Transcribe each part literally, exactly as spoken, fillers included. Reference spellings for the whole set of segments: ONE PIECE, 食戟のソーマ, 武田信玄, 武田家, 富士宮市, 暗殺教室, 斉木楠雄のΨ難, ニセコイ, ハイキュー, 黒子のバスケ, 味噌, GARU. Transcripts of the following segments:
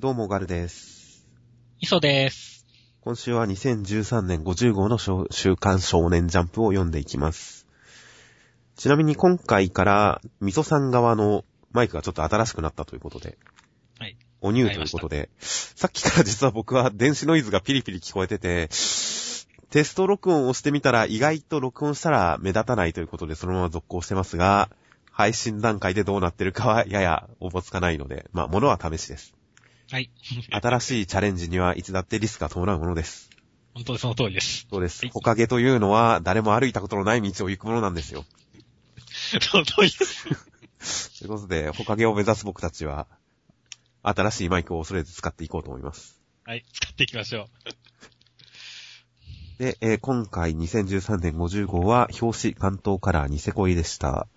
どうもガルです。磯です。今週はにせんじゅうさんねんごじゅう号の週刊少年ジャンプを読んでいきます。ちなみに今回からみそさん側のマイクがちょっと新しくなったということで、はい、おニューということで、さっきから実は僕は電子ノイズがピリピリ聞こえてて、テスト録音をしてみたら意外と録音したら目立たないということでそのまま続行してますが、配信段階でどうなってるかはややおぼつかないので、まあものは試しです。はい。新しいチャレンジにはいつだってリスクが伴うものです。本当にその通りです。そうです。木陰というのは誰も歩いたことのない道を行くものなんですよ。その通りです。ということで、木陰を目指す僕たちは、新しいマイクを恐れず使っていこうと思います。はい、使っていきましょう。で、えー、今回にせんじゅうさんねんごじゅう号は表紙関東カラーニセコイでした。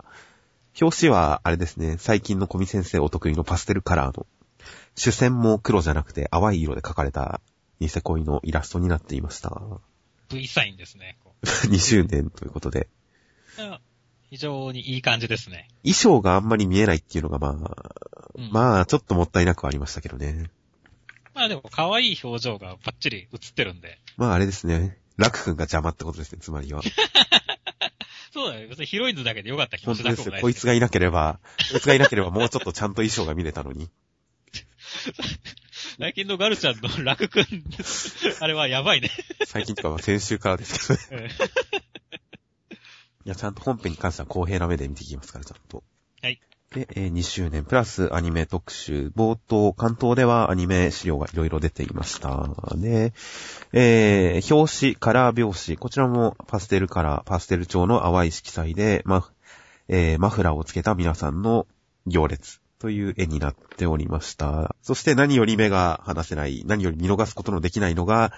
表紙はあれですね、最近の小見先生お得意のパステルカラーの主線も黒じゃなくて淡い色で描かれたニセコイのイラストになっていました。V サインですね。にしゅうねんということで。非常にいい感じですね。衣装があんまり見えないっていうのがまあ、うん、まあちょっともったいなくはありましたけどね。まあでも可愛い表情がバッチリ映ってるんで。まああれですね。ラク君が邪魔ってことですね、つまりは。そうだね。別にヒロインズだけでよかった気持ちだけど。本当ですよ。こいつがいなければ、こいつがいなければもうちょっとちゃんと衣装が見れたのに。最近のガルちゃんのラク君、あれはやばいね。最近とかは先週からですけどね。いや、ちゃんと本編に関しては公平な目で見ていきますから、ちゃんと。はい。で、えー、にしゅうねんプラスアニメ特集。冒頭、関東ではアニメ資料がいろいろ出ていました。で、えー、表紙、カラー表紙。こちらもパステルカラー、パステル調の淡い色彩で、ま、えー、マフラーをつけた皆さんの行列という絵になっておりました。そして何より目が離せない、何より見逃すことのできないのが、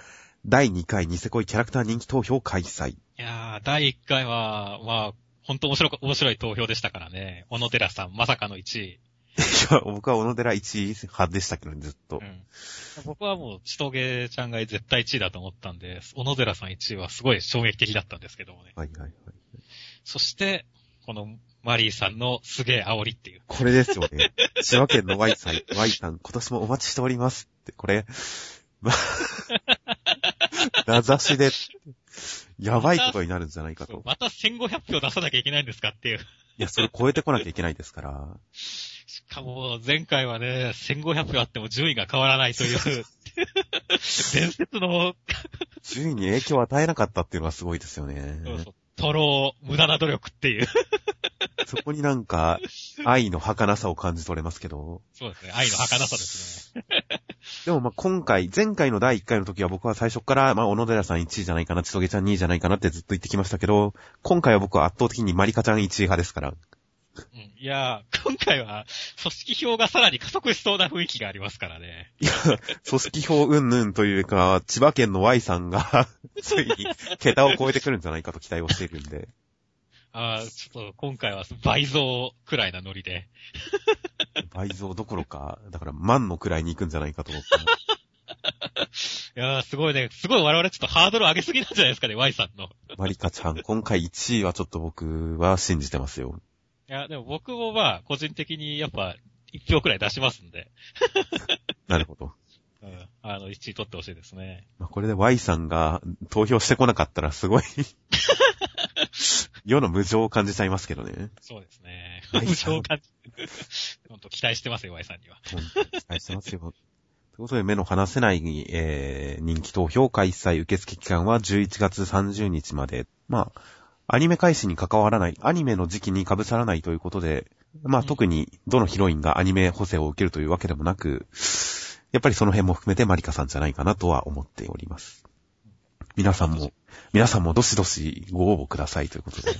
だいにかいニセコイキャラクター人気投票開催。いやー、だいいっかいは、まあ、本当面白い、面白い投票でしたからね。小野寺さん、まさかのいちい。いや、僕は小野寺いちい派でしたけどね、ずっと。うん、僕はもう、ちとげちゃんが絶対いちいだと思ったんで、小野寺さんいちいはすごい衝撃的だったんですけどもね。はいはいはい。そして、この、マリーさんのすげえ煽りっていう。これですよね。千葉県の Y さん、Y さん、今年もお待ちしておりますって、これ、ま名指しで、やばいことになるんじゃないかと。またせんごひゃく票出さなきゃいけないんですかっていう。いや、それ超えてこなきゃいけないですから。しかも、前回はね、せんごひゃく票あっても順位が変わらないという、伝説の。順位に影響を与えなかったっていうのはすごいですよね。そうそう。トロー、無駄な努力っていう。そこになんか、愛の儚さを感じ取れますけど。そうですね、愛の儚さですね。でもまあ今回、前回のだいいっかいの時は僕は最初から、まあ小野寺さんいちいじゃないかな、ちとげちゃんにいじゃないかなってずっと言ってきましたけど、今回は僕は圧倒的にまりかちゃんいちい派ですから。うん、いやー、今回は、組織票がさらに加速しそうな雰囲気がありますからね。いや、組織票うんぬんというか、千葉県の Y さんが、ついに、桁を超えてくるんじゃないかと期待をしているんで。ああ、ちょっと今回は倍増くらいなノリで。倍増どころか、だから万のくらいに行くんじゃないかと思って。いやー、すごいね。すごい我々ちょっとハードル上げすぎなんじゃないですかね、Y さんの。マリカちゃん、今回いちいはちょっと僕は信じてますよ。いや、でも僕もまあ、個人的にやっぱ、いち票くらい出しますんで。なるほど。うん。あの、いちい取ってほしいですね。まあ、これで Y さんが投票してこなかったらすごい、世の無情を感じちゃいますけどね。そうですね。無情を感じ。ほんと期待してますよ、Y さんには。期待してますよ。ということで、目の離せない、えー、人気投票開催受付期間はじゅういちがつさんじゅうにちまで。まあ、アニメ開始に関わらない、アニメの時期に被さらないということで、まあ特にどのヒロインがアニメ補正を受けるというわけでもなく、やっぱりその辺も含めてマリカさんじゃないかなとは思っております。皆さんも、皆さんもどしどしご応募くださいということで、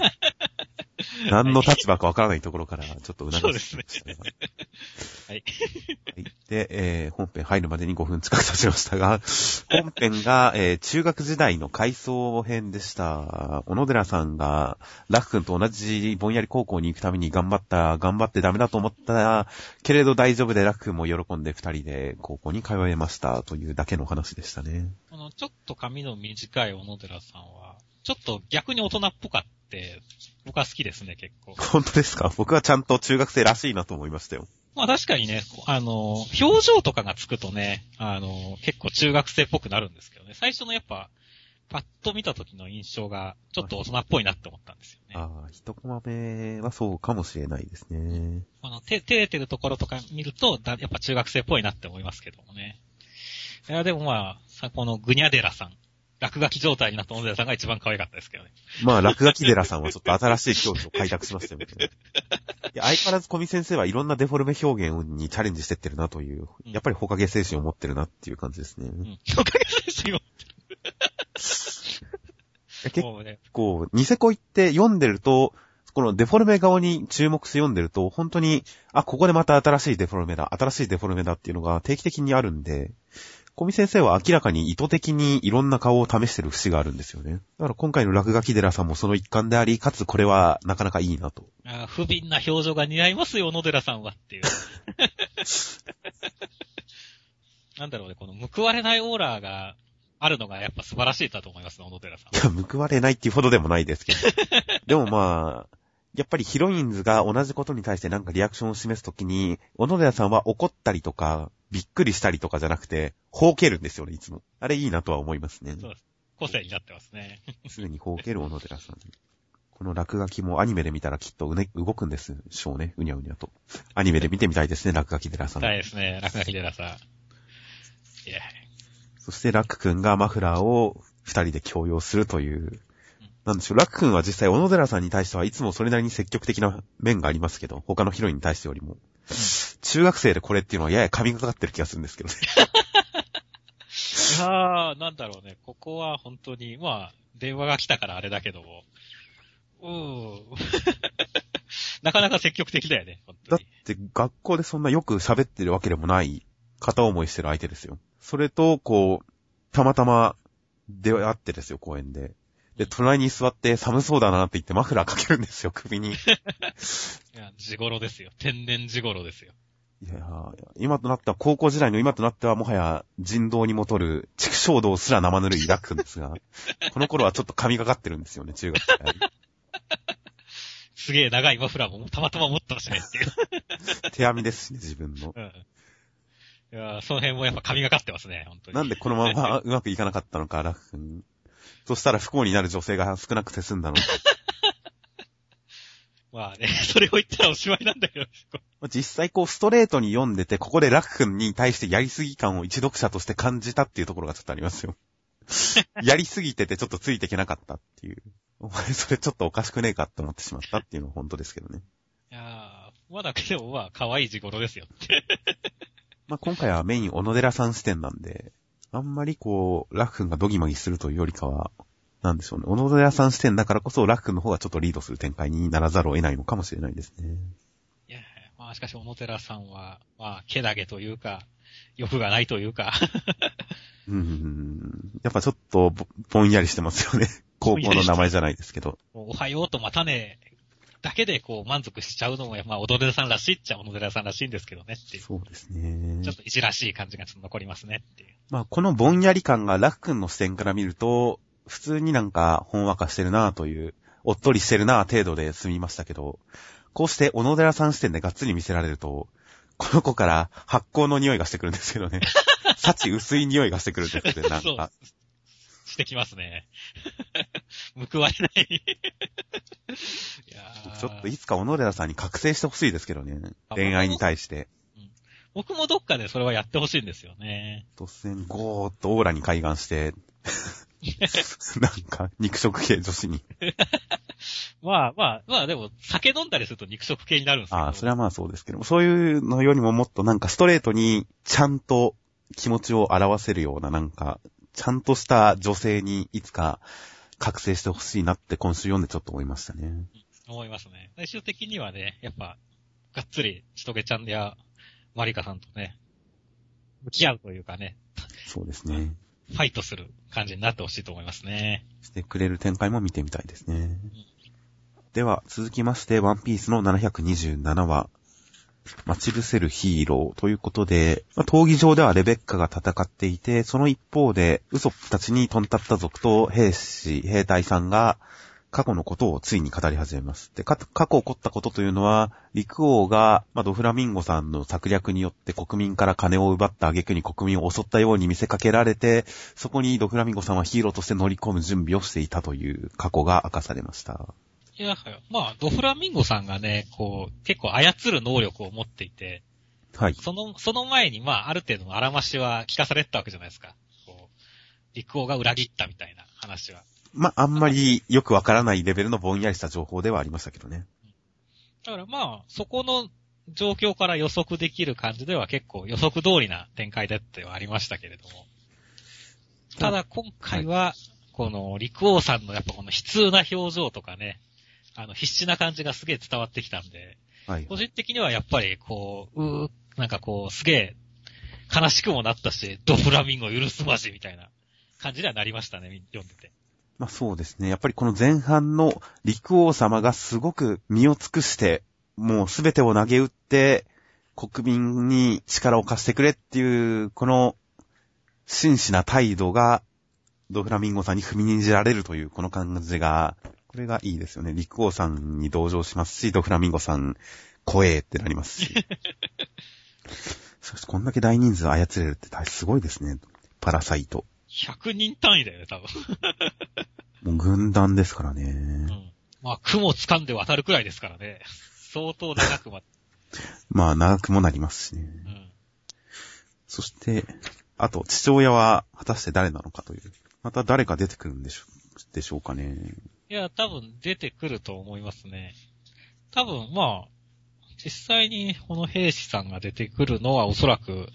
何の立場かわからないところからちょっと促してみました。はい。で、えー、本編入るまでにごふん近く経ちましたが、本編が、えー、中学時代の回想編でした。小野寺さんが、ラク君と同じぼんやり高校に行くために頑張った、頑張ってダメだと思ったけれど大丈夫でラク君も喜んで二人で高校に通えましたというだけの話でしたね。このちょっと髪の短い小野寺さんは、ちょっと逆に大人っぽかって、僕は好きですね、結構。本当ですか？僕はちゃんと中学生らしいなと思いましたよ。まあ確かにね、あの、表情とかがつくとね、あの、結構中学生っぽくなるんですけどね、最初のやっぱ、パッと見た時の印象が、ちょっと大人っぽいなって思ったんですよね。ああ、一コマ目はそうかもしれないですね。あの、手、照れてるところとか見ると、だやっぱ中学生っぽいなって思いますけどもね。いや、でもまあ、さ、このグニャデラさん、落書き状態になった小野寺さんが一番可愛かったですけどね。まあ、落書き寺さんはちょっと新しい競技を開拓しましたよね。いや、相変わらず小見先生はいろんなデフォルメ表現にチャレンジしてってるなという、うん、やっぱりほかげ精神を持ってるなっていう感じですね。うん、ほかげ精神を持ってる。結構、ニセコ行って読んでると、このデフォルメ顔に注目して読んでると、本当に、あ、ここでまた新しいデフォルメだ、新しいデフォルメだっていうのが定期的にあるんで、小見先生は明らかに意図的にいろんな顔を試してる節があるんですよね。だから今回の落書き寺さんもその一環であり、かつこれはなかなかいいなと。あ、不憫な表情が似合いますよ、小野寺さんはっていう。なんだろうね、この報われないオーラが、あるのがやっぱ素晴らしいだと思いますね、小野寺さん。いや、報われないっていうほどでもないですけど。でもまあ、やっぱりヒロインズが同じことに対してなんかリアクションを示すときに、小野寺さんは怒ったりとか、びっくりしたりとかじゃなくて、ほうけるんですよね、いつも。あれいいなとは思いますね。そうです。個性になってますね。すでにほうける小野寺さん。この落書きもアニメで見たらきっとうね、動くんですでしょうね、うにゃうにゃと。アニメで見てみたいですね、落書き寺さん。見たいですね、落書き寺さん。いや。そしてラック君がマフラーを二人で共用するという。なんでしょう、ラック君は実際小野寺さんに対してはいつもそれなりに積極的な面がありますけど、他のヒロインに対してよりも。中学生でこれっていうのはやや神がかかってる気がするんですけどね。いやー、なんだろうね。ここは本当に、まあ、電話が来たからあれだけども。うーん。なかなか積極的だよね、本当に。だって学校でそんなよく喋ってるわけでもない、片思いしてる相手ですよ。それと、こう、たまたま出会ってですよ、公園で。で、隣に座って寒そうだなって言ってマフラーかけるんですよ、首に。いや、地頃ですよ。天然地頃ですよ。いや今となっては、高校時代の今となっては、もはや人道にもとる、畜生道すら生ぬるいラックですが、この頃はちょっと神がかってるんですよね、中学生。すげえ長いマフラーもたまたま持ったしねっていう。手編みですしね、自分の。うん、いやその辺もやっぱ神がかってますね、本当に。なんでこのままうまくいかなかったのか、ラフ君。そしたら不幸になる女性が少なくて済んだのか。まあね、それを言ったらおしまいなんだけど。実際こうストレートに読んでて、ここでラフ君に対してやりすぎ感を一読者として感じたっていうところがちょっとありますよ。やりすぎててちょっとついていけなかったっていう。お前それちょっとおかしくねえかって思ってしまったっていうのは本当ですけどね。いやまだけどまあ可愛い時頃ですよって。まあ、今回はメイン小野寺さん視点なんで、あんまりこう、ラフ君がドギマギするというよりかは、なんでしょうね。小野寺さん視点だからこそ、ラフ君の方がちょっとリードする展開にならざるを得ないのかもしれないですね。いや、まあしかし小野寺さんは、まあ、けだげというか、欲がないというか。うーん。やっぱちょっとぼ、ぼんやりしてますよね。高校の名前じゃないですけど。おはようとまたね。だけでこう満足しちゃうのも、まあ、小野寺さんらしいっちゃ小野寺さんらしいんですけどねっていう。そうですね。ちょっといじらしい感じがちょっと残りますねっていう。まあ、このぼんやり感がラフ君の視点から見ると、普通になんかほんわかしてるなぁという、おっとりしてるなぁ程度で済みましたけど、こうして小野寺さん視点でがっつり見せられると、この子から発酵の匂いがしてくるんですけどね。幸薄い匂いがしてくるんですけど、なんか。してきますね。報われないいや。ちょっといつか小野寺さんに覚醒してほしいですけどね。恋愛に対して、うん。僕もどっかでそれはやってほしいんですよね。突然ゴーッとオーラに開眼して、なんか肉食系女子に。まあまあまあでも酒飲んだりすると肉食系になるんですけど。ああ、それはまあそうですけども、そういうのよりももっとなんかストレートにちゃんと気持ちを表せるようななんか。ちゃんとした女性にいつか覚醒してほしいなって今週読んでちょっと思いましたね。思いますね。最終的にはね、やっぱ、がっつり、ちとげちゃんやまりかさんとね、向き合うというかね。そうですね。ファイトする感じになってほしいと思いますね。してくれる展開も見てみたいですね。うん、では、続きまして、ワンピースのななひゃくにじゅうななわ。待ち伏せるヒーローということで、まあ、闘技場ではレベッカが戦っていて、その一方でウソップたちにトンタッタ族と兵士、兵隊さんが過去のことをついに語り始めます。で、過去起こったことというのは、陸王が、まあ、ドフラミンゴさんの策略によって国民から金を奪った挙句に国民を襲ったように見せかけられて、そこにドフラミンゴさんはヒーローとして乗り込む準備をしていたという過去が明かされました。いや、まあ、ドフラミンゴさんがね、こう、結構操る能力を持っていて、はい。その、その前に、まあ、ある程度のあらましは聞かされてたわけじゃないですか。こう、陸王が裏切ったみたいな話は。まあ、あんまりよくわからないレベルのぼんやりした情報ではありましたけどね。だからまあ、そこの状況から予測できる感じでは結構予測通りな展開だってはありましたけれども。ただ今回は、この陸王さんのやっぱこの悲痛な表情とかね、あの必死な感じがすげえ伝わってきたんで、はい、個人的にはやっぱりこう、うー、なんかこうすげえ悲しくもなったし、ドフラミンゴ許すまじみたいな感じにはなりましたね、読んでて。まあそうですね。やっぱりこの前半の陸王様がすごく身を尽くして、もうすべてを投げ打って、国民に力を貸してくれっていう、この真摯な態度が、ドフラミンゴさんに踏みにじられるという、この感じが、これがいいですよね。陸王さんに同情しますし、ドフラミンゴさん、怖えってなりますし。しかし、こんだけ大人数操れるって大すごいですね。パラサイト。ひゃくにん単位だよね、多分。もう軍団ですからね。うん。まあ、雲を掴んで渡るくらいですからね。相当長くまで。まあ、長くもなりますしね。うん。そして、あと、父親は果たして誰なのかという。また誰か出てくるんでしょ、でしょうかね。いや、多分出てくると思いますね。多分、まあ、実際にこの兵士さんが出てくるのはおそらく、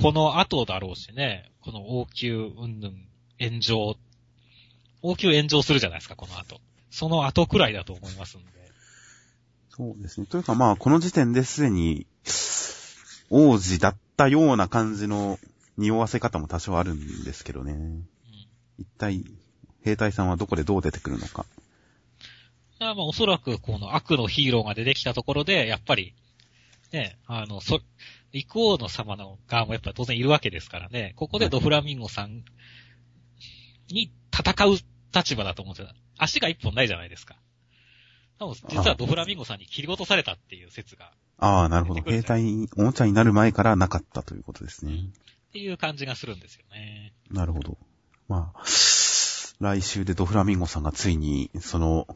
この後だろうしね、この王宮うんぬん炎上、王宮炎上するじゃないですか、この後。その後くらいだと思いますんで。そうですね。というかまあ、この時点ですでに、王子だったような感じの匂わせ方も多少あるんですけどね。うん、一体、兵隊さんはどこでどう出てくるのか。いやまあ、おそらくこの悪のヒーローが出てきたところで、やっぱり、ね、あの、そ、陸王の様の側もやっぱ当然いるわけですからね。ここでドフラミンゴさんに戦う立場だと思ってた。足が一本ないじゃないですか。でも実はドフラミンゴさんに切り落とされたっていう説が。ああ、なるほど。兵隊、おもちゃになる前からなかったということですね。っていう感じがするんですよね。なるほど。まあ、来週でドフラミンゴさんがついに、その、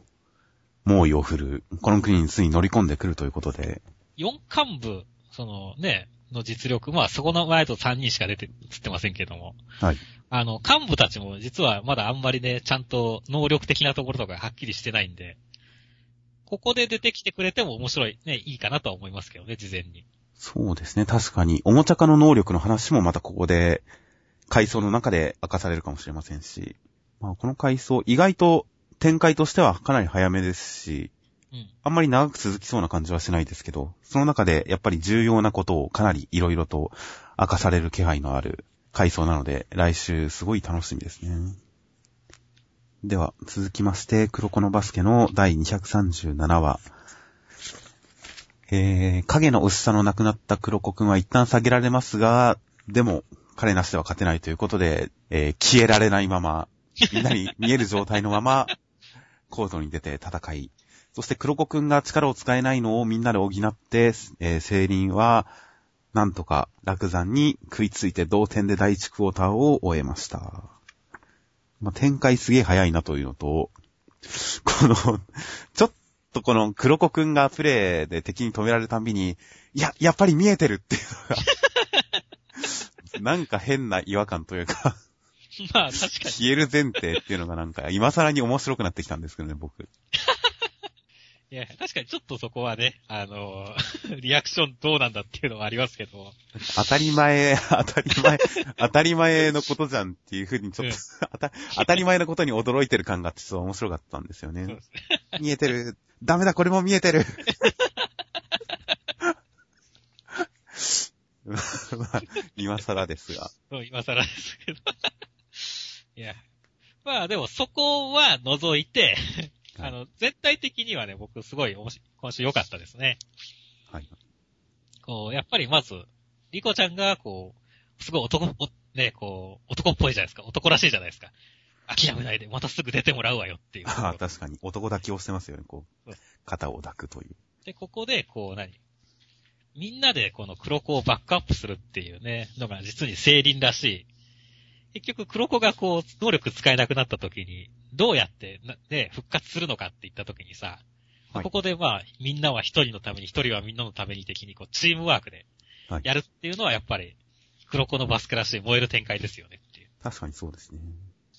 猛威を振る、この国についに乗り込んでくるということで。四幹部、そのね、の実力、まあそこの前とさんにんしか出て、映ってませんけども。はい。あの、幹部たちも実はまだあんまりね、ちゃんと能力的なところとかはっきりしてないんで、ここで出てきてくれても面白い、ね、いいかなとは思いますけどね、事前に。そうですね、確かに。おもちゃ化の能力の話もまたここで、回想の中で明かされるかもしれませんし、まあこの回想、意外と展開としてはかなり早めですし、うん、あんまり長く続きそうな感じはしないですけど、その中でやっぱり重要なことをかなりいろいろと明かされる気配のある回想なので、来週すごい楽しみですね。では続きまして、黒子のバスケのだいにひゃくさんじゅうななわ。えー、影の薄さのなくなった黒子くんは一旦下げられますが、でも彼なしでは勝てないということで、えー、消えられないまま、みんなに見える状態のままコートに出て戦い、そして黒子くんが力を使えないのをみんなで補って、えー、セイリンはなんとか落山に食いついて同点で第一クォーターを終えました。まあ、展開すげえ早いなというのと、この、ちょっとこの黒子くんがプレイで敵に止められるたびに、いや、やっぱり見えてるっていうのが、なんか変な違和感というか、まあ確かに。消える前提っていうのがなんか今更に面白くなってきたんですけどね、僕。いや、確かにちょっとそこはね、あのー、リアクションどうなんだっていうのはありますけど。当たり前、当たり前、当たり前のことじゃんっていうふうにちょっと、うん、当たり前のことに驚いてる感がちょっと面白かったんですよね。そうですね。見えてる。ダメだ、これも見えてる。まあ、今更ですが。そう、今更ですけど。いや。まあでもそこは除いて、あの、全体的にはね、僕すごい、今週良かったですね。はい。こう、やっぱりまず、リコちゃんが、こう、すごい男、ね、こう、男っぽいじゃないですか。男らしいじゃないですか。諦めないで、またすぐ出てもらうわよっていう。ああ、確かに。男抱きをしてますよね、こう。肩を抱くという。で、ここで、こう何、みんなでこの黒子をバックアップするっていうね、のが実に聖林らしい。結局黒子がこう、能力使えなくなった時に、どうやって、ね、復活するのかって言った時にさ、はい、ここでまあ、みんなは一人のために、一人はみんなのために的に、こう、チームワークでやるっていうのはやっぱり、黒子のバスケらしい燃える展開ですよねっていう。確かにそうですね。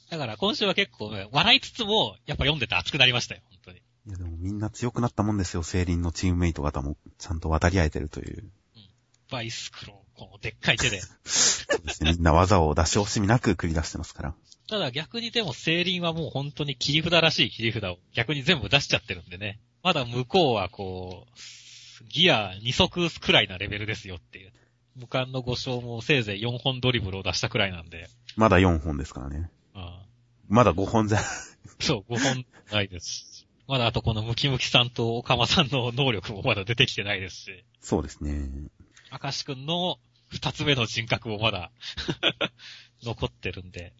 だから今週は結構、ね、笑いつつも、やっぱ読んでて熱くなりましたよ、本当に。いやでもみんな強くなったもんですよ、聖林のチームメイト方も。ちゃんと渡り合えてるという。うん。バイスクロー、このでっかい手で。そうですね、みんな技を出し惜しみなく繰り出してますから。ただ逆にでも聖林はもう本当に切り札らしい切り札を逆に全部出しちゃってるんでね。まだ向こうはこう、ギアに足くらいなレベルですよっていう。無冠のご勝もせいぜいよんほんドリブルを出したくらいなんで。まだよんほんですからね。ああまだごほんじゃない。そう、ごほんないです。まだあとこのムキムキさんとオカマさんの能力もまだ出てきてないですし。そうですね。明石くんのふたつめの人格もまだ残ってるんで。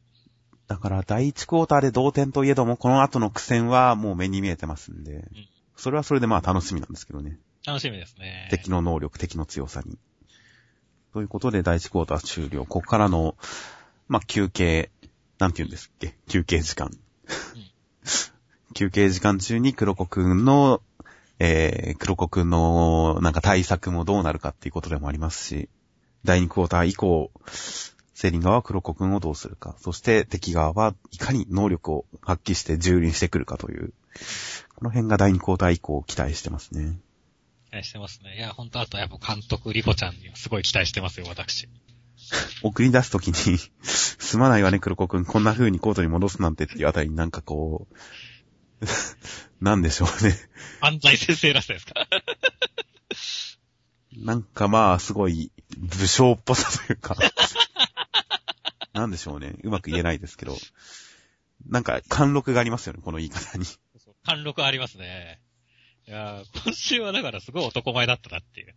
だからだいいちクォーターで同点といえども、この後の苦戦はもう目に見えてますんで、うん、それはそれでまあ楽しみなんですけどね。楽しみですね。敵の能力、敵の強さに。ということで、だいいちクォーター終了。ここからの、まあ、休憩、なんて言うんですっけ、休憩時間。うん、休憩時間中に黒子くんの、えー、黒子くんの、なんか対策もどうなるかっていうことでもありますし、だいにクォーター以降、セリン側は黒子くんをどうするか、そして敵側はいかに能力を発揮して蹂躙してくるかという、この辺がだいにクォーター以降期待してますね。してますね。いや、本当あとやっぱ監督リコちゃんにすごい期待してますよ、私。送り出すときに、すまないわね、黒子くん、こんな風にコートに戻すなんてっていうあたりになんかこう、なんでしょうね。安西先生らしいですか。なんかまあ、すごい、武将っぽさというか、なんでしょうね。うまく言えないですけど、なんか貫禄がありますよね、この言い方に。貫禄ありますね。いやー、今週はだからすごい男前だったなっていう。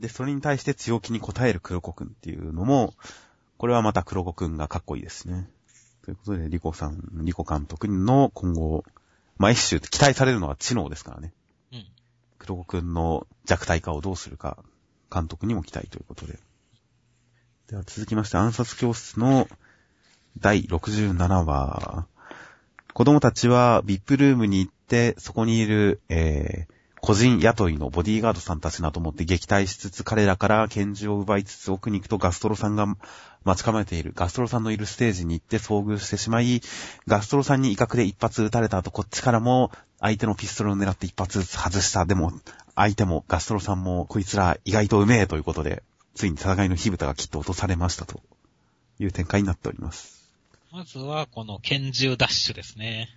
で、それに対して強気に応える黒子くんっていうのも、これはまた黒子くんがかっこいいですね。ということで、リコさん、リコ監督の今後、毎週期待されるのは知能ですからね。うん。黒子くんの弱体化をどうするか、監督にも期待ということで。では続きまして、暗殺教室のだいろくじゅうななわ。子供たちは ブイアイピー ルームに行って、そこにいる、えー、個人雇いのボディーガードさんたちなどを持って撃退しつつ、彼らから拳銃を奪いつつ、奥に行くとガストロさんが待ち構えている。ガストロさんのいるステージに行って遭遇してしまい、ガストロさんに威嚇で一発撃たれた後、こっちからも相手のピストルを狙って一発ずつ外した。でも、相手もガストロさんも、こいつら意外とうめえということで、ついに戦いの火蓋がきっと落とされましたという展開になっております。まずは、この拳銃ダッシュですね。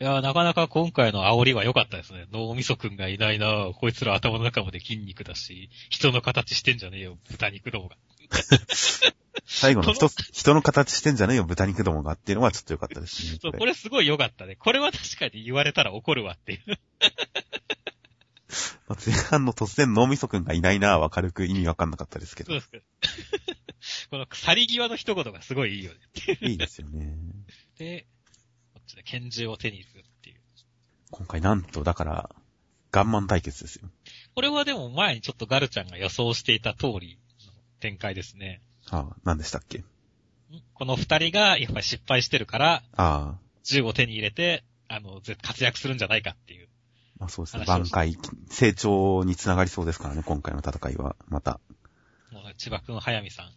いやー、なかなか今回の煽りは良かったですね。脳みそくんがいないなぁ。こいつら頭の中まで筋肉だし、人の形してんじゃねえよ、豚肉どもが。最後の一つ、人の形してんじゃねえよ、豚肉どもがっていうのはちょっと良かったですね。そう、これすごい良かったね。これは確かに言われたら怒るわっていう。前半の突然脳みそくんがいないなぁは軽く意味わかんなかったですけど。そうですけど。この鎖際の一言がすごいいいよね。いいですよね。で、こっちで拳銃を手にするっていう。今回なんと、だから、ガンマン対決ですよ。これはでも前にちょっとガルちゃんが予想していた通りの展開ですね。ああ、何でしたっけ？この二人がやっぱり失敗してるから、ああ、銃を手に入れて、あの、活躍するんじゃないかっていう。まあそうですね。挽回、成長につながりそうですからね、今回の戦いは、また。もう千葉くん、早見さん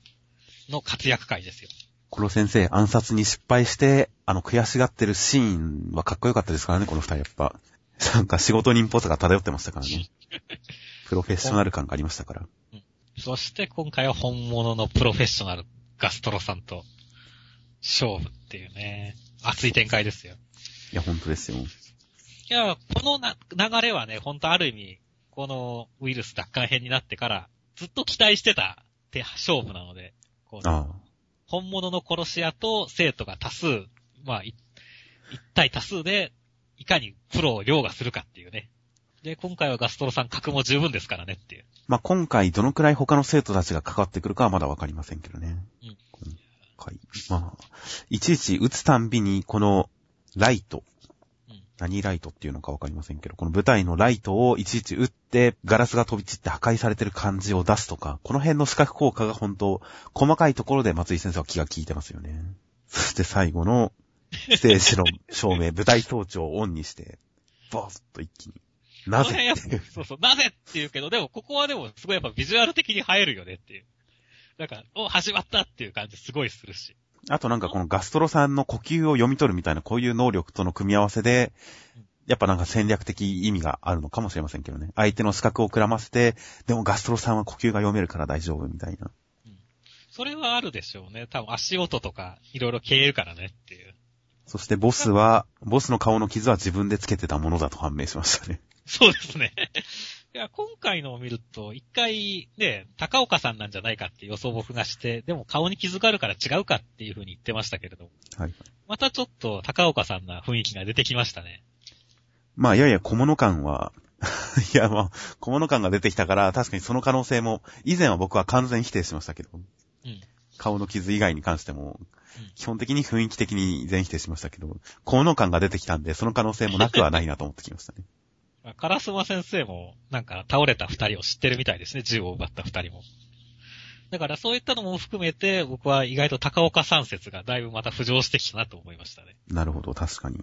の活躍会ですよ。コロ先生、暗殺に失敗して、あの、悔しがってるシーンはかっこよかったですからね、この二人やっぱ。なんか仕事人っぽさが漂ってましたからね。プロフェッショナル感がありましたから。うん、そして今回は本物のプロフェッショナル、ガストロさんと勝負っていうね、熱い展開ですよ。いや、本当ですよ。いや、このな流れはね、本当ある意味、このウイルス奪還編になってから、ずっと期待してた手勝負なので、この本物の殺し屋と生徒が多数、まあ一対多数でいかにプロを凌駕するかっていうね。で、今回はガストロさん格も十分ですからねっていう。まあ今回どのくらい他の生徒たちが関わってくるかはまだわかりませんけどね。うん。解。まあ、いちいち打つたんびにこのライト、うん、何ライトっていうのかわかりませんけど、この舞台のライトをいちいち打ってガラスが飛び散って破壊されてる感じを出すとか、この辺の視覚効果が本当細かいところで松井先生は気が利いてますよね。そして最後のステージの照明、舞台装置をオンにして、ボーッと一気に。なぜそうそう、なぜっていうけど、でもここはでもすごいやっぱビジュアル的に映えるよねっていう。なんか、お、始まったっていう感じすごいするし。あとなんかこのガストロさんの呼吸を読み取るみたいなこういう能力との組み合わせで、やっぱなんか戦略的意味があるのかもしれませんけどね。相手の視覚をくらませて、でもガストロさんは呼吸が読めるから大丈夫みたいな。うん、それはあるでしょうね。多分足音とかいろいろ消えるからねっていう。そしてボスは、ボスの顔の傷は自分でつけてたものだと判明しましたね。そうですね。いや、今回のを見ると、一回ね、高岡さんなんじゃないかって予想を僕がして、でも顔に傷があるから違うかっていう風に言ってましたけれども。はい。またちょっと高岡さんな雰囲気が出てきましたね。まあ、いやいや小物感は、いやまあ、小物感が出てきたから、確かにその可能性も、以前は僕は完全否定しましたけど。うん。顔の傷以外に関しても、基本的に雰囲気的に全否定しましたけど、効能感が出てきたんで、その可能性もなくはないなと思ってきましたね。烏丸先生も、なんか倒れた二人を知ってるみたいですね、銃を奪った二人も。だからそういったのも含めて、僕は意外と高岡三節がだいぶまた浮上してきたなと思いましたね。なるほど、確かに。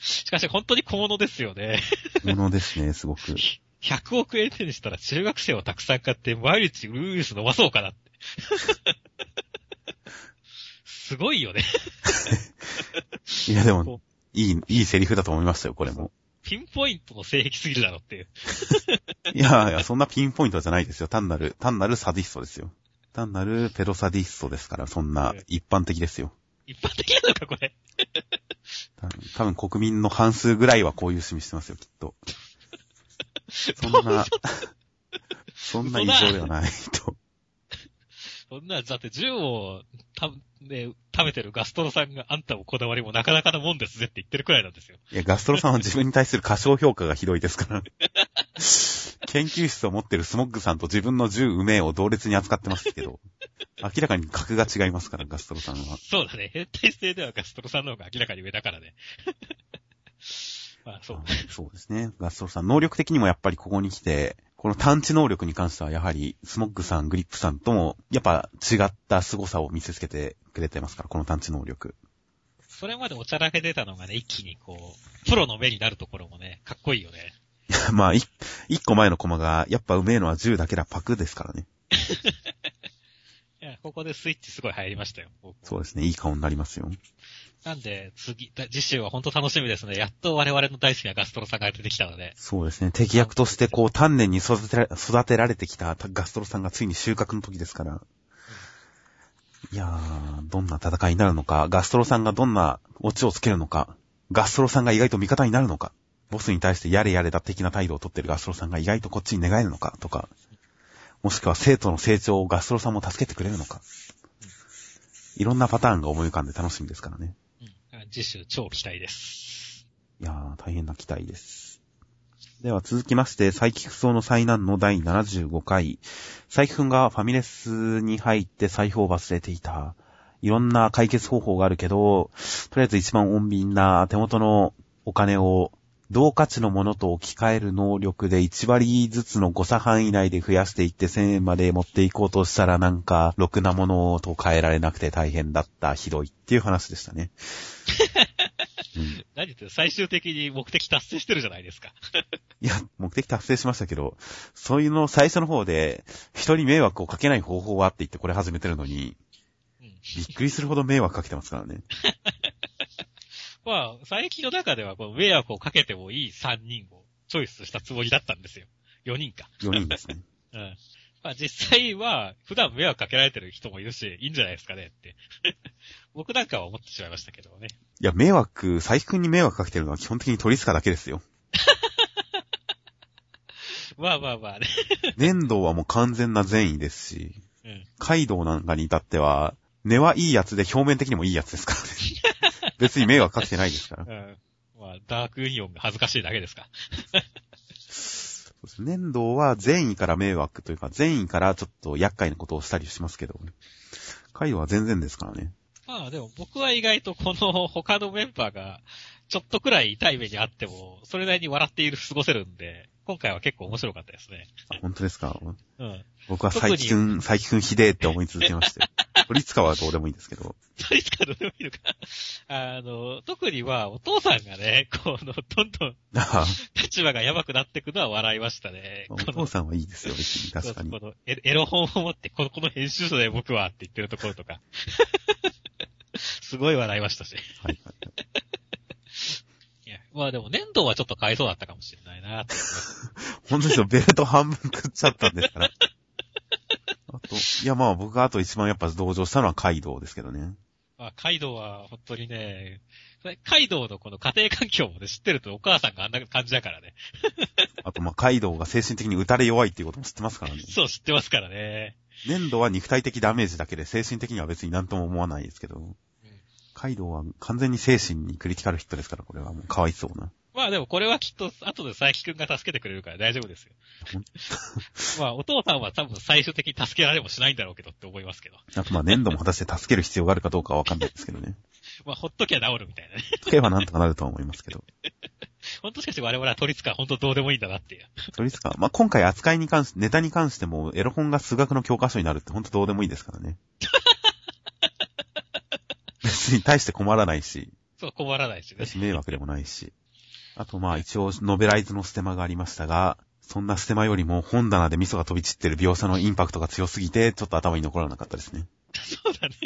しかし本当に小物ですよね。小物ですね、すごく。ひゃくおく円手にしたら中学生をたくさん買って、毎日ウイルス飲まそうかなって。すごいよね。いやでも、いい、いいセリフだと思いましたよ、これも。ピンポイントの性癖すぎるだろっていう。いやいや、そんなピンポイントじゃないですよ。単なる、単なるサディストですよ。単なるペロサディストですから、そんな一般的ですよ。一般的なのか、これ。多分国民の半数ぐらいはこういう趣味してますよ、きっと。そんな、そんな異常ではないと。そんな、だって銃をた、ね、食べてるガストロさんがあんたもこだわりもなかなかのもんですぜって言ってるくらいなんですよ。いや、ガストロさんは自分に対する過小評価がひどいですから。研究室を持ってるスモッグさんと自分の銃うめえを同列に扱ってますけど、明らかに格が違いますから、ガストロさんは。そうだね。変態性ではガストロさんの方が明らかに上だからね。まあ、そう。そうですね。ガストロさん、能力的にもやっぱりここに来て、この探知能力に関してはやはりスモッグさんグリップさんともやっぱ違った凄さを見せつけてくれてますから、この探知能力。それまでおちゃらけ出たのがね、一気にこうプロの目になるところもね、かっこいいよね。まあ一個前のコマがやっぱうめえのは銃だけだパクですからね。いや、ここでスイッチすごい入りましたよ。そうですね、いい顔になりますよ。なんで、次、次週は本当楽しみですね。やっと我々の大好きなガストロさんが出てきたので。そうですね。敵役としてこう、丹念に育てられ、育てられてきたガストロさんがついに収穫の時ですから。いやー、どんな戦いになるのか、ガストロさんがどんなオチをつけるのか、ガストロさんが意外と味方になるのか、ボスに対してやれやれだ的な態度をとってるガストロさんが意外とこっちに寝返るのかとか、もしくは生徒の成長をガストロさんも助けてくれるのか、いろんなパターンが思い浮かんで楽しみですからね。次週超期待です。いやー、大変な期待です。では続きまして、サイキクソウの災難の第ななじゅうごかい。サイキ君がファミレスに入って財布を忘れていた。いろんな解決方法があるけど、とりあえず一番穏便な手元のお金を同価値のものと置き換える能力でいち割ずつの誤差範囲内で増やしていってせんえんまで持っていこうとしたら、なんかろくなものと変えられなくて大変だった、ひどいっていう話でしたね。うん、何言って、最終的に目的達成してるじゃないですか。いや、目的達成しましたけど、そういうの最初の方で人に迷惑をかけない方法はって言ってこれ始めてるのに、うん、びっくりするほど迷惑かけてますからね。まあ、最近の中では、この迷惑をかけてもいいさんにんをチョイスしたつもりだったんですよ。よにんか。よにんですね。うん。まあ実際は、普段迷惑かけられてる人もいるし、いいんじゃないですかねって。僕なんかは思ってしまいましたけどね。いや、迷惑、佐伯くんに迷惑かけてるのは基本的に鳥塚だけですよ。まあまあまあね。粘土はもう完全な善意ですし、うん、カイドウなんかに至っては、根はいいやつで表面的にもいいやつですからね。別に迷惑かけてないですから。うん。まあ、ダークユニオンが恥ずかしいだけですか。粘土は善意から迷惑というか、善意からちょっと厄介なことをしたりしますけど、ね、カイドウは全然ですからね。まあでも僕は意外とこの他のメンバーがちょっとくらい痛い目にあっても、それなりに笑っている過ごせるんで、今回は結構面白かったですね。あ、本当ですか。うん。僕は佐伯くん、佐伯くんひでーって思い続けまして。鳥塚はどうでもいいんですけど。鳥塚どうでもいいのか。あの、特にはお父さんがね、この、どんどん、立場がやばくなっていくのは笑いましたね。お父さんはいいですよ、別に。確かに。このエロ本を持って、この、この編集者で僕はって言ってるところとか。すごい笑いましたし。はいはいはい。まあでも、粘土はちょっと買いそうだったかもしれないなって。本当ですよ、ベルト半分食っちゃったんですから。あと、いやまあ僕があと一番やっぱ同情したのはカイドウですけどね。まあカイドウは本当にね、カイドウのこの家庭環境もね、知ってるとお母さんがあんな感じだからね。あとまあカイドウが精神的に打たれ弱いっていうことも知ってますからね。そう、知ってますからね。粘土は肉体的ダメージだけで精神的には別になんとも思わないですけど。カイドウは完全に精神にクリティカルヒットですから、これはもうかわいそうな。まあでもこれはきっと後で佐伯くんが助けてくれるから大丈夫ですよ。まあお父さんは多分最終的に助けられもしないんだろうけどって思いますけど。なんかまあ粘土も果たして助ける必要があるかどうかはわかんないですけどね。まあほっときゃ治るみたいなね。ほっとけばなんとかなるとは思いますけど。本当しかし我々は鳥塚本当どうでもいいんだなっていう。鳥塚、まあ今回扱いに関して、ネタに関してもエロ本が数学の教科書になるって本当どうでもいいですからね。別に大して困らないし。そう、困らないしね。迷惑でもないし。あとまあ一応、ノベライズのステマがありましたが、そんなステマよりも本棚で味噌が飛び散ってる描写のインパクトが強すぎて、ちょっと頭に残らなかったですね。そうだね。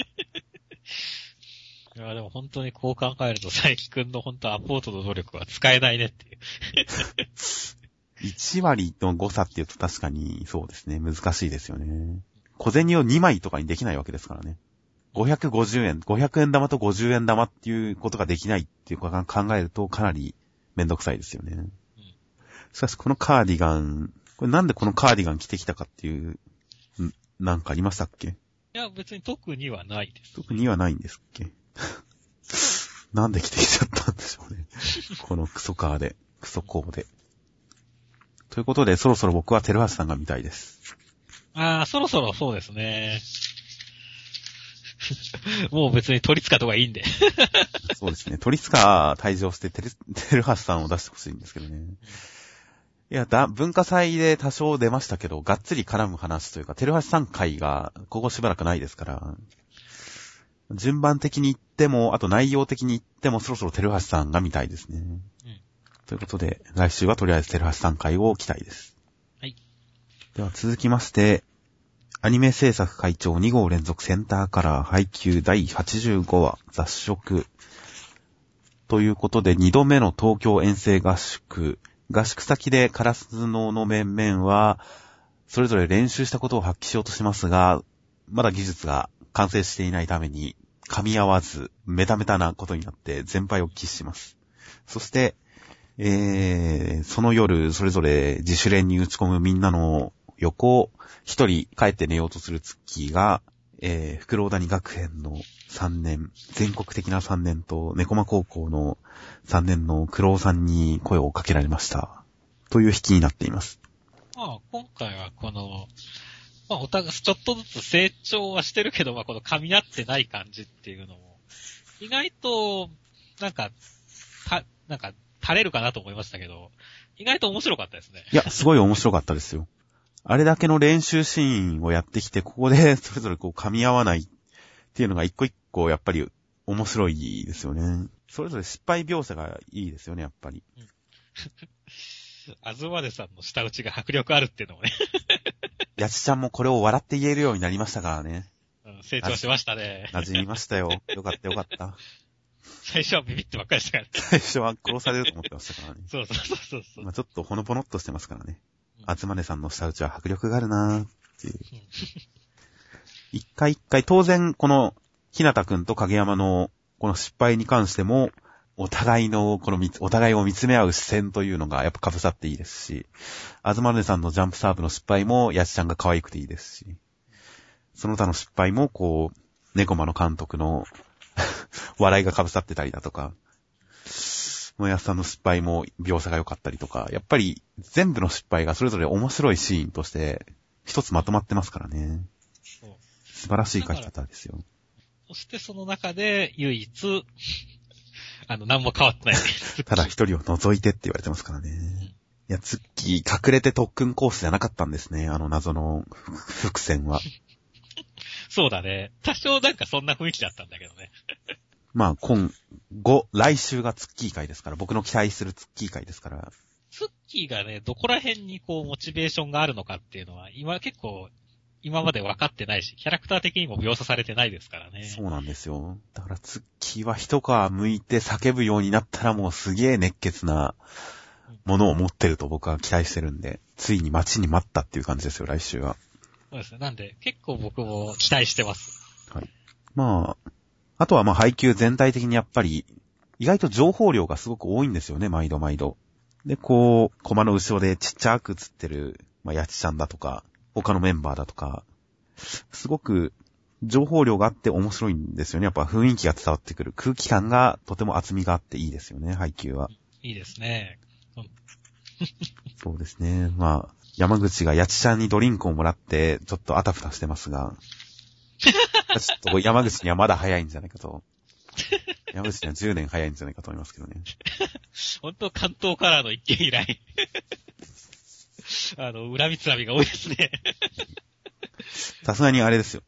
いや、でも本当にこう考えると、佐伯くんの本当アポートの能力は使えないねっていう。いち割の誤差って言うと確かにそうですね、難しいですよね。小銭をにまいとかにできないわけですからね。ごひゃくごじゅうえん、ごひゃくえん玉とごじゅうえん玉っていうことができないっていうことを考えるとかなりめんどくさいですよね。うん、しかしこのカーディガン、これなんでこのカーディガン着てきたかっていう、なんかありましたっけ？いや別に特にはないです。特にはないんですっけ？なんで着てきちゃったんでしょうね。このクソカーで、クソコーで。ということでそろそろ僕はテルハシさんが見たいです。ああ、そろそろそうですね。もう別に鳥塚とかいいんで。そうですね。鳥塚退場してテル、テルハシさんを出してほしいんですけどね。いや、だ、文化祭で多少出ましたけど、がっつり絡む話というか、テルハシさん回がここしばらくないですから、順番的に言っても、あと内容的に言っても、そろそろテルハシさんが見たいですね。うん、ということで、来週はとりあえずテルハシさん回を期待です。はい。では続きまして、アニメ制作会長に号連続センターカラー配給だいはちじゅうごわ雑食ということでにどめの東京遠征合宿合宿先でカラスノの面々はそれぞれ練習したことを発揮しようとしますがまだ技術が完成していないために噛み合わずメタメタなことになって全敗を喫します。そして、えー、その夜それぞれ自主練に打ち込むみんなの横を一人帰って寝ようとするツッキーが、えー、袋谷学園のさんねん、全国的なさんねんと猫間高校のさんねんの黒尾さんに声をかけられました。という引きになっています。まあ、今回はこの、まあ、お互いちょっとずつ成長はしてるけど、まあ、この噛み合ってない感じっていうのも、意外と、なんか、た、なんか、垂れるかなと思いましたけど、意外と面白かったですね。いや、すごい面白かったですよ。あれだけの練習シーンをやってきて、ここでそれぞれこう噛み合わないっていうのが一個一個やっぱり面白いですよね。それぞれ失敗描写がいいですよね、やっぱり。うん、あずまでさんの下打ちが迫力あるっていうのもね。やちちゃんもこれを笑って言えるようになりましたからね。うん、成長しましたね。馴染みましたよ。よかったよかった。最初はビビってばっかりしたから、ね。最初は殺されると思ってましたからね。そうそうそうそうそう。まあ、ちょっとほのぼのっとしてますからね。あつまねさんの下打ちは迫力があるなーっていう。一回一回、当然この、ひなたくんと影山のこの失敗に関しても、お互いの、このみ、お互いを見つめ合う視線というのがやっぱ被さっていいですし、あずまねさんのジャンプサーブの失敗も、やちちゃんが可愛くていいですし、その他の失敗も、こう、猫間の監督の笑いが被さってたりだとか、もやさんの失敗も描写が良かったりとか、やっぱり全部の失敗がそれぞれ面白いシーンとして一つまとまってますからね。そう、素晴らしい書き方ですよ。そしてその中で唯一あの何も変わってないただ一人を除いてって言われてますからね、うん、いやツッキー隠れて特訓コースじゃなかったんですね、あの謎の伏線はそうだね、多少なんかそんな雰囲気だったんだけどねまあ今後、来週がツッキー会ですから、僕の期待するツッキー会ですから、ツッキーがねどこら辺にこうモチベーションがあるのかっていうのは今結構今まで分かってないし、キャラクター的にも描写されてないですからね。そうなんですよ。だからツッキーは一皮剥いて叫ぶようになったらもうすげえ熱血なものを持ってると僕は期待してるんで、ついに待ちに待ったっていう感じですよ、来週は。そうですね。なんで結構僕も期待してます。はい。まあ、あとはまあ配給全体的にやっぱり意外と情報量がすごく多いんですよね、毎度毎度。で、こう、コマの後ろでちっちゃく映ってる、まあ、やちちゃんだとか、他のメンバーだとか、すごく情報量があって面白いんですよね。やっぱ雰囲気が伝わってくる。空気感がとても厚みがあっていいですよね、配給は。いいですね。うん、そうですね。まあ、山口がやちちゃんにドリンクをもらって、ちょっとあたふたしてますが、ちょっと山口にはまだ早いんじゃないかと。山口にはじゅうねん早いんじゃないかと思いますけどね。本当関東カラーの一件以来。あの、恨みつらみが多いですね。さすがにあれですよ。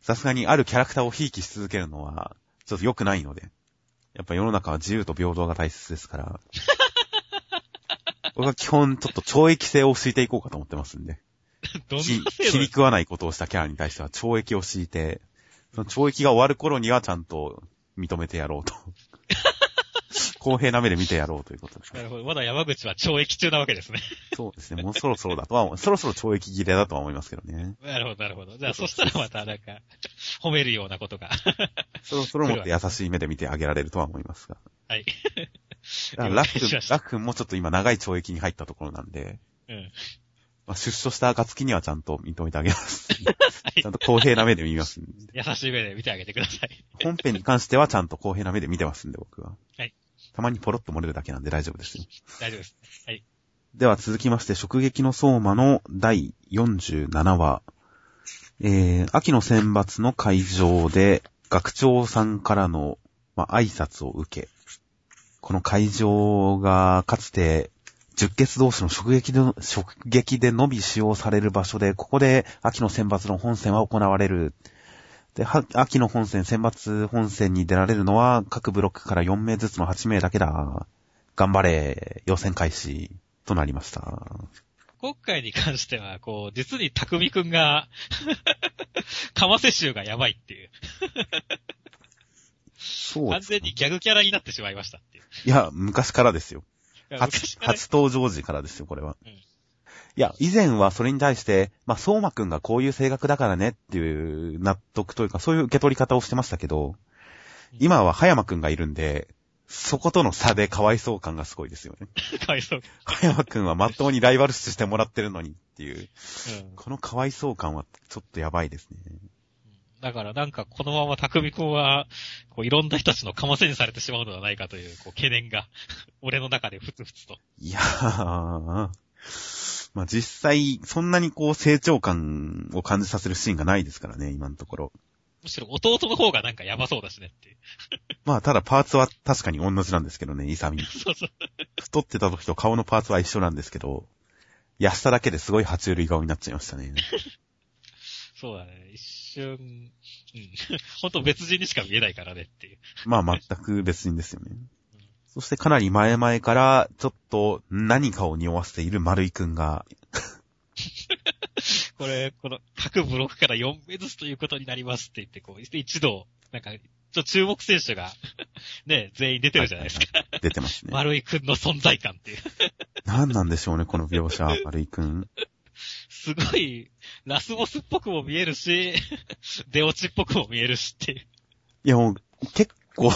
さすがにあるキャラクターをひいきし続けるのは、ちょっと良くないので。やっぱ世の中は自由と平等が大切ですから。僕は基本ちょっと懲役制を敷いていこうかと思ってますんで。どんな制度ですか？気に食わないことをしたキャラに対しては懲役を敷いて、その懲役が終わる頃にはちゃんと認めてやろうと。公平な目で見てやろうということです。なるほど。まだ山口は懲役中なわけですね。そうですね。もうそろそろだとは、そろそろ懲役切れだとは思いますけどね。なるほど、なるほど。じゃあそしたらまたなんか、褒めるようなことが。そろそろもっと優しい目で見てあげられるとは思いますが。はい。ラックン、ラックンもちょっと今長い懲役に入ったところなんで、うん。まあ、出所した暁にはちゃんと認めてあげます。はい、ちゃんと公平な目で見ますんで。優しい目で見てあげてください。本編に関してはちゃんと公平な目で見てますんで、僕は。はい。たまにポロッと漏れるだけなんで大丈夫ですよ。大丈夫です。はい。では続きまして、食撃の相馬の第よんじゅうななわ。えー、秋の選抜の会場で、学長さんからの、まあ、挨拶を受け、この会場がかつて、十血同士の食撃で、食撃でのみ使用される場所で、ここで秋の選抜の本戦は行われる。で、秋の本戦、選抜本戦に出られるのは、各ブロックからよんめいずつのはちめいだけだ。頑張れ、予選開始、となりました。今回に関しては、こう、実に匠くんが、かませ臭がやばいっていう。そうです。完全にギャグキャラになってしまいましたっていう。いや、昔からですよ。初、初登場時からですよ、これは。うん、いや、以前はそれに対して、まあ、相馬くんがこういう性格だからねっていう納得というか、そういう受け取り方をしてましたけど、今は葉山くんがいるんで、そことの差でかわいそう感がすごいですよね。かわいそう。葉山くんはまっとうにライバル視してもらってるのにっていう、うん、このかわいそう感はちょっとやばいですね。だからなんかこのまま匠くんは、こういろんな人たちのかませにされてしまうのではないかという、こう懸念が、俺の中でふつふつと。いやー。まあ、実際、そんなにこう成長感を感じさせるシーンがないですからね、今のところ。むしろ弟の方がなんかやばそうだしねっていう。まあ、ただパーツは確かに同じなんですけどね、イサミ。そうそう。太ってた時と顔のパーツは一緒なんですけど、痩せただけですごい爬虫類顔になっちゃいましたね。そうだね、一瞬、うん。本当別人にしか見えないからねっていう。まあ、全く別人ですよね。そしてかなり前々から、ちょっと何かを匂わせている丸井くんが。これ、この各ブロックからよんめいずつということになりますって言って、こう、一度、なんか、ちょっと注目選手が、ね、全員出てるじゃないですか、はいはい、はい。出てますね。丸井くんの存在感っていう。何なんでしょうね、この描写、丸井くん。すごい、ラスボスっぽくも見えるし、出落ちっぽくも見えるしっていう。いや、もう、結構、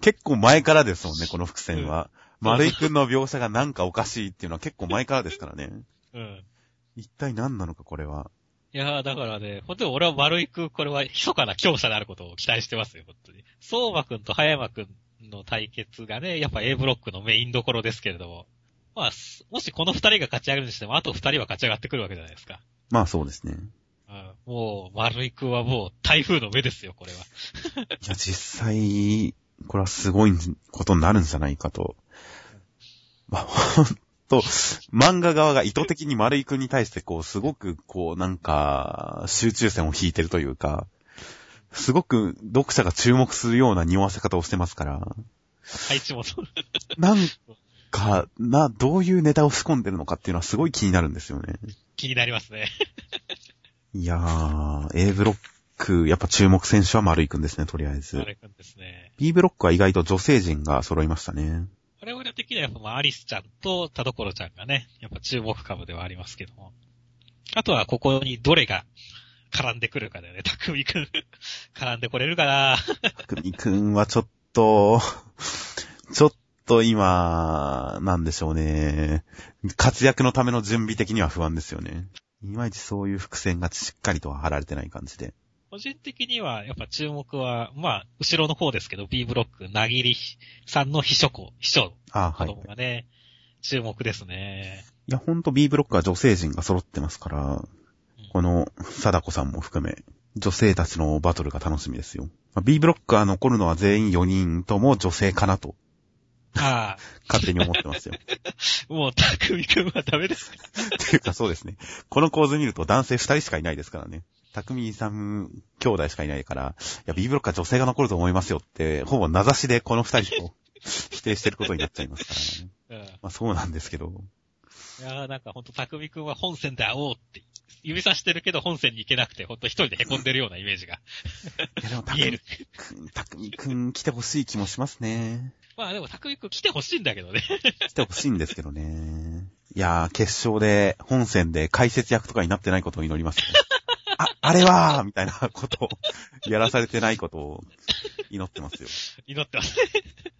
結構前からですもんね、この伏線は。うん、丸井くんの描写がなんかおかしいっていうのは結構前からですからね。うん。一体何なのか、これは。いやー、だからね、本当に俺は丸井くん、これは密かな強者であることを期待してますよ、本当に。相馬くんと葉山くんの対決がね、やっぱ A ブロックのメインどころですけれども、まあ、もしこの二人が勝ち上がるにしても、あと二人は勝ち上がってくるわけじゃないですか。まあそうですね。うん、もう、丸井くんはもう台風の目ですよ、これは。いや、実際、これはすごいことになるんじゃないかと。まあ、ほんと、漫画側が意図的に丸井くんに対して、こう、すごく、こう、なんか、集中線を引いてるというか、すごく読者が注目するような匂わせ方をしてますから。配置もそう。なんか、な、どういうネタを仕込んでるのかっていうのはすごい気になるんですよね。気になりますね。いやー、A ブロック、やっぱ注目選手は丸井くんですね、とりあえず。丸井くんですね。B ブロックは意外と女性陣が揃いましたね。我々的にはやっぱまあアリスちゃんと田所ちゃんがね、やっぱ注目株ではありますけども。あとはここにどれが絡んでくるかだよね、たくみくん。絡んでこれるかな。たくみくんはちょっと、ちょっと今、なんでしょうね。活躍のための準備的には不安ですよね。いまいちそういう伏線がしっかりとは張られてない感じで。個人的にはやっぱ注目は、まあ、後ろの方ですけど、B ブロック、なぎりさんの秘書子、秘書の子供がね、はい、注目ですね。いや、ほんと B ブロックは女性陣が揃ってますから、うん、この、貞子さんも含め、女性たちのバトルが楽しみですよ。まあ、B ブロックは残るのは全員よにんとも女性かなと。ああ。勝手に思ってますよ。もう、たくみくんはダメですかっていうかそうですね。この構図見ると男性ふたりしかいないですからね。たくみさん兄弟しかいないから、いや、B ブロックは女性が残ると思いますよって、ほぼ名指しでこのふたりを否定してることになっちゃいますからね。うん、まあそうなんですけど。いやーなんかほんとたくみくんは本線で会おうって、指さしてるけど本線に行けなくて、ほんと一人で凹んでるようなイメージが。いやでもたくみくん、たくみくん来てほしい気もしますね。まあでも、たくみくん来てほしいんだけどね。来てほしいんですけどね。いやー、決勝で、本戦で解説役とかになってないことを祈ります、ね。あ、あれはーみたいなことを、やらされてないことを祈ってますよ。祈ってますね。